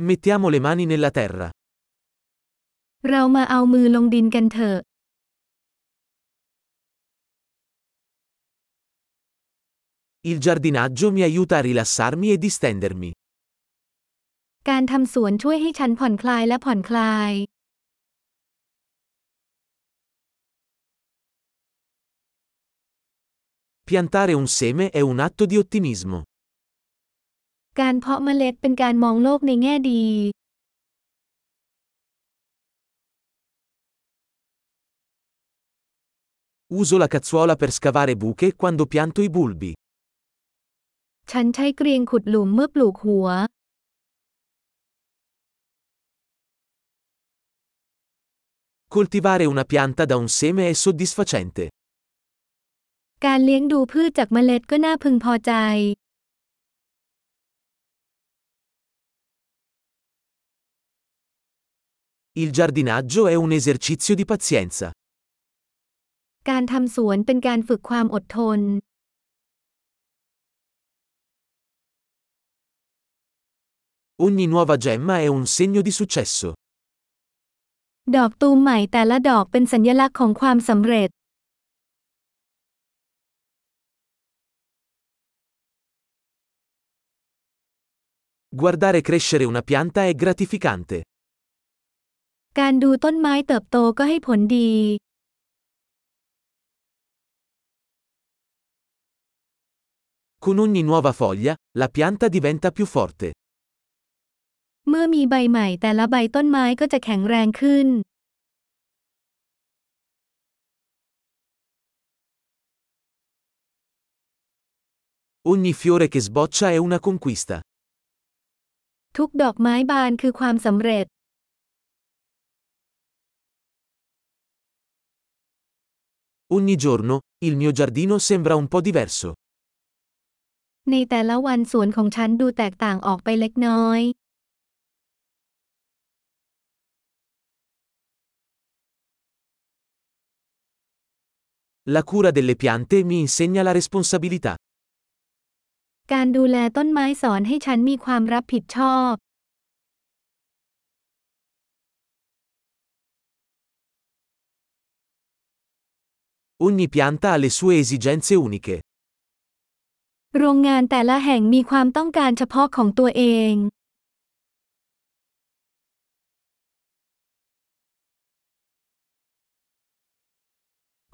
Mettiamo le mani nella terra. เรามาเอามือลงดินกันเถอะ Il giardinaggio mi aiuta a rilassarmi e distendermi. การทำสวนช่วยให้ฉันผ่อนคลายและผ่อนคลาย Piantare un seme è un atto di ottimismo. การเพาะเมล็ดเป็นการมองโลกในแง่ดี Uso la cazzuola per scavare buche quando pianto i bulbi. ฉันใช้เกรียงขุดหลุมเมื่อปลูกหัว Coltivare una pianta da un seme è soddisfacente. การเลี้ยงดูพืชจากเมล็ดก็น่าพึงพอใจ Il giardinaggio è un esercizio di pazienza. การทำสวนเป็นการฝึกความอดทน Ogni nuova gemma è un segno di successo. ดอกตูมใหม่แต่ละดอกเป็นสัญลักษณ์ของความสำเร็จ Guardare crescere una pianta è gratificante. การดูต้นไม้เติบโตก็ให้ผลดี Con ogni nuova foglia, la pianta diventa più forte. เมื่อมีใบใหม่แต่ละใบต้นไม้ก็จะแข็งแรงขึ้น Ogni fiore che sboccia è una conquista. ทุกดอกไม้บานคือความสำเร็จ Ogni giorno, il mio giardino sembra un po' diverso. ในแต่ละวันสวนของฉันดูแตกต่างออกไปเล็กน้อย La cura delle piante mi insegna la responsabilità. การดูแลต้นไม้สอนให้ฉันมีความรับผิดชอบ Ogni pianta ha le sue esigenze uniche. โรงงานแต่ละแห่งมีความต้องการเฉพาะของตัวเอง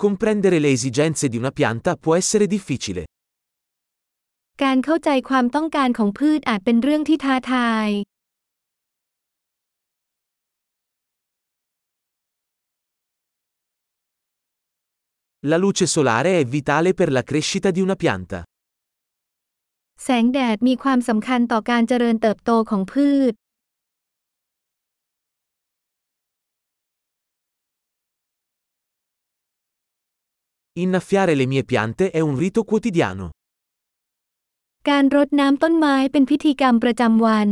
Comprendere le esigenze di una pianta può essere difficile. การเข้าใจความต้องการของพืชอาจเป็นเรื่องที่ท้าทาย La luce solare è vitale per la crescita di una pianta. แสงแดดมีความสำคัญต่อการเจริญเติบโตของพืช Innaffiare le mie piante è un rito quotidiano. การรดน้ำต้นไม้เป็นพิธีกรรมประจำวัน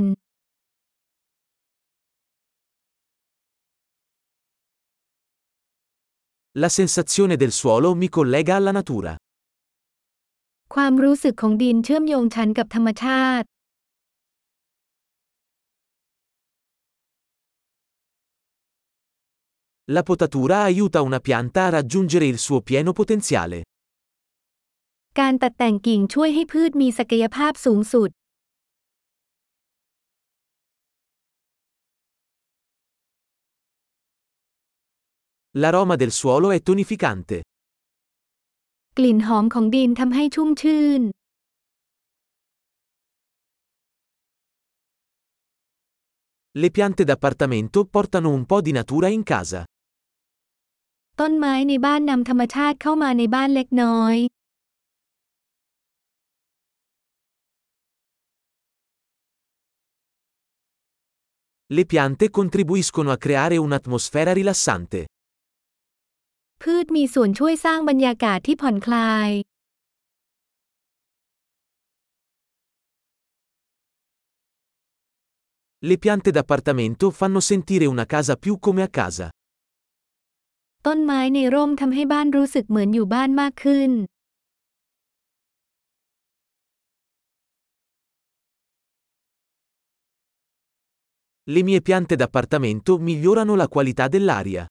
La sensazione del suolo mi collega alla natura. ความรู้สึกของดินเชื่อมโยงฉันกับธรรมชาติ La potatura aiuta una pianta a raggiungere il suo pieno potenziale. การตัดแต่งกิ่งช่วยให้พืชมีศักยภาพสูงสุด L'aroma del suolo è tonificante. กลิ่นหอมของดินทำให้ชุ่มชื่น Le piante d'appartamento portano un po' di natura in casa. ต้นไม้ในบ้านนำธรรมชาติเข้ามาในบ้านเล็กน้อย Le piante contribuiscono a creare un'atmosfera rilassante. พืชมีส่วนช่วยสร้างบรรยากาศที่ผ่อนคลาย Le piante d'appartamento fanno sentire una casa più come a casa. ต้นไม้ในร่มทำให้บ้านรู้สึกเหมือนอยู่บ้านมากขึ้น Le mie piante d'appartamento migliorano la qualità dell'aria.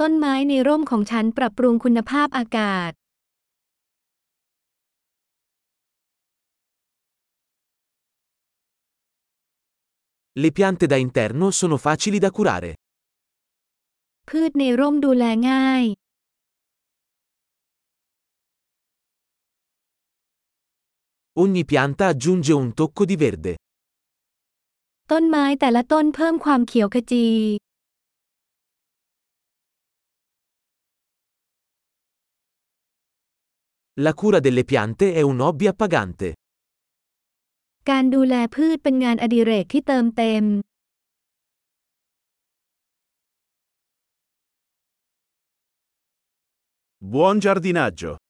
ต้นไม้ในร่มของฉันปรับปรุงคุณภาพอากาศ Le piante da interno sono facili da curare. พืชในร่มดูแลง่าย Ogni pianta aggiunge un tocco di verde. ต้นไม้แต่ละต้นเพิ่มความเขียวขจี La cura delle piante è un hobby appagante. การดูแลพืชเป็นงานอดิเรกที่เติมเต็ม Buon giardinaggio!